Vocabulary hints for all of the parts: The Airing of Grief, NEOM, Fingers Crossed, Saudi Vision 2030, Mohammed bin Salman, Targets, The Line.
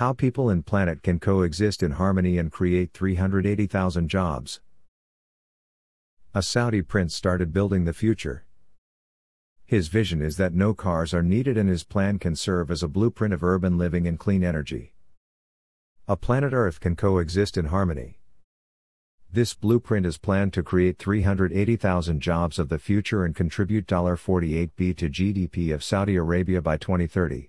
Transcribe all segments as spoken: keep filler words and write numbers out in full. How people and planet can coexist in harmony and create three hundred eighty thousand jobs. A Saudi prince started building the future. His vision is that no cars are needed, and his plan can serve as a blueprint of urban living and clean energy. A planet Earth can coexist in harmony. This blueprint is planned to create three hundred eighty thousand jobs of the future and contribute forty-eight billion dollars to G D P of Saudi Arabia by twenty thirty.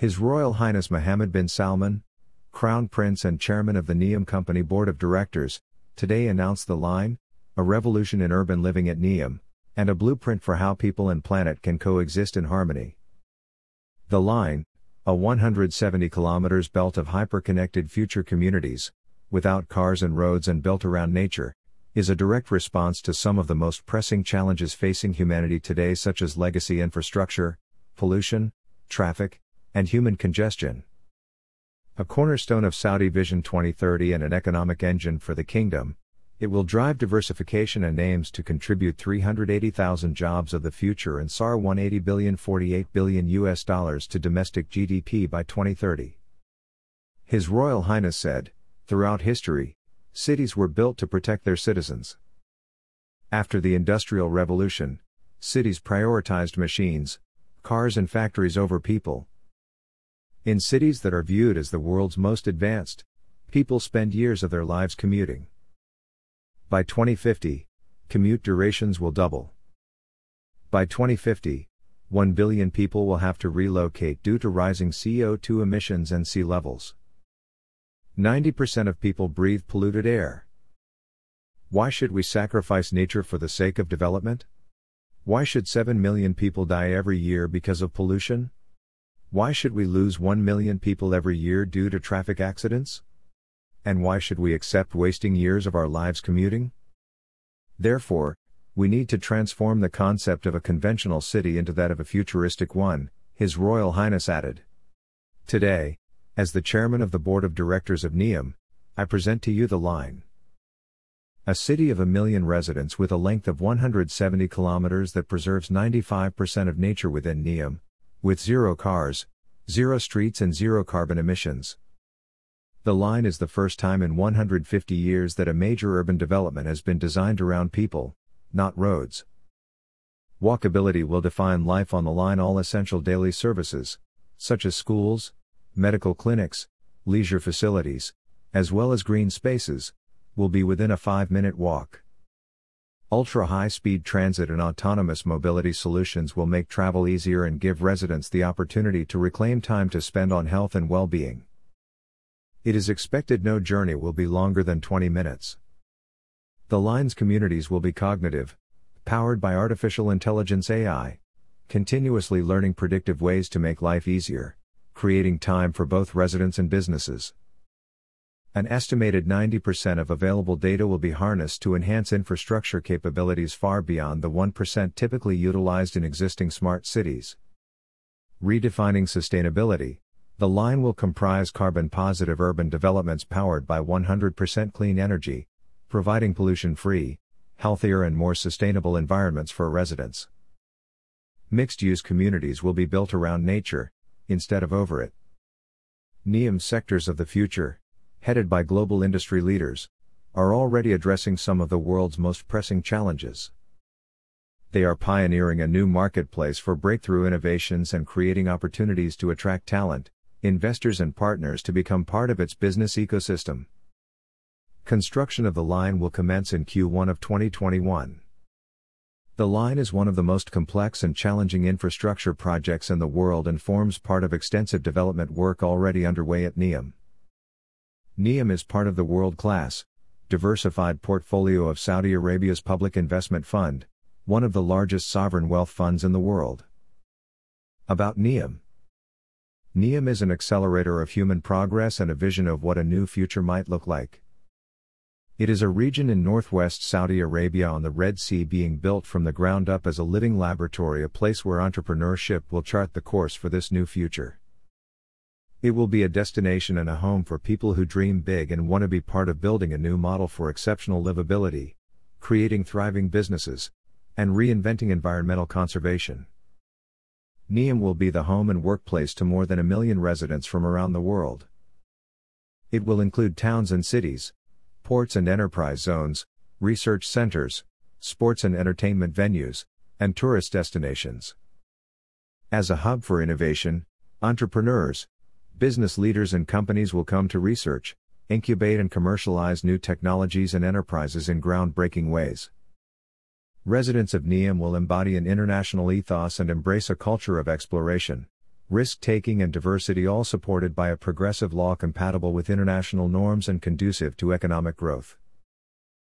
His Royal Highness Mohammed bin Salman, Crown Prince and Chairman of the NEOM Company Board of Directors, today announced The Line, a revolution in urban living at NEOM, and a blueprint for how people and planet can coexist in harmony. The Line, a one hundred seventy kilometers belt of hyper-connected future communities, without cars and roads and built around nature, is a direct response to some of the most pressing challenges facing humanity today, such as legacy infrastructure, pollution, traffic, and human congestion. A cornerstone of Saudi Vision twenty thirty and an economic engine for the kingdom, it will drive diversification and aims to contribute three hundred eighty thousand jobs of the future and S A R one hundred eighty billion dollars forty-eight billion U S dollars to domestic G D P by twenty thirty. His Royal Highness said, "Throughout history, cities were built to protect their citizens. After the Industrial Revolution, cities prioritized machines, cars and factories over people. In cities that are viewed as the world's most advanced, people spend years of their lives commuting. By twenty fifty, commute durations will double. By twenty fifty, one billion people will have to relocate due to rising C O two emissions and sea levels. ninety percent of people breathe polluted air. Why should we sacrifice nature for the sake of development? Why should seven million people die every year because of pollution? Why should we lose one million people every year due to traffic accidents? And why should we accept wasting years of our lives commuting? Therefore, we need to transform the concept of a conventional city into that of a futuristic one," His Royal Highness added. "Today, as the chairman of the board of directors of NEOM, I present to you The Line. A city of a million residents with a length of one hundred seventy kilometers that preserves ninety-five percent of nature within NEOM, with zero cars, zero streets and zero carbon emissions." The Line is the first time in one hundred fifty years that a major urban development has been designed around people, not roads. Walkability will define life on the line. All essential daily services, such as schools, medical clinics, leisure facilities, as well as green spaces, will be within a five-minute walk. Ultra-high-speed transit and autonomous mobility solutions will make travel easier and give residents the opportunity to reclaim time to spend on health and well-being. It is expected no journey will be longer than twenty minutes. The Line's communities will be cognitive, powered by artificial intelligence A I, continuously learning predictive ways to make life easier, creating time for both residents and businesses. An estimated ninety percent of available data will be harnessed to enhance infrastructure capabilities far beyond the one percent typically utilized in existing smart cities. Redefining sustainability, The Line will comprise carbon-positive urban developments powered by one hundred percent clean energy, providing pollution-free, healthier and more sustainable environments for residents. Mixed-use communities will be built around nature, instead of over it. NEOM sectors of the future, headed by global industry leaders, are already addressing some of the world's most pressing challenges. They are pioneering a new marketplace for breakthrough innovations and creating opportunities to attract talent, investors and partners to become part of its business ecosystem. Construction of The Line will commence in Q one of twenty twenty-one. The Line is one of the most complex and challenging infrastructure projects in the world and forms part of extensive development work already underway at NEOM. NEOM is part of the world-class, diversified portfolio of Saudi Arabia's Public Investment Fund, one of the largest sovereign wealth funds in the world. About NEOM. NEOM is an accelerator of human progress and a vision of what a new future might look like. It is a region in northwest Saudi Arabia on the Red Sea being built from the ground up as a living laboratory, a place where entrepreneurship will chart the course for this new future. It will be a destination and a home for people who dream big and want to be part of building a new model for exceptional livability, creating thriving businesses, and reinventing environmental conservation. N E O M will be the home and workplace to more than a million residents from around the world. It will include towns and cities, ports and enterprise zones, research centers, sports and entertainment venues, and tourist destinations. As a hub for innovation, entrepreneurs, business leaders and companies will come to research, incubate and commercialize new technologies and enterprises in groundbreaking ways. Residents of N E O M will embody an international ethos and embrace a culture of exploration, risk-taking and diversity, all supported by a progressive law compatible with international norms and conducive to economic growth.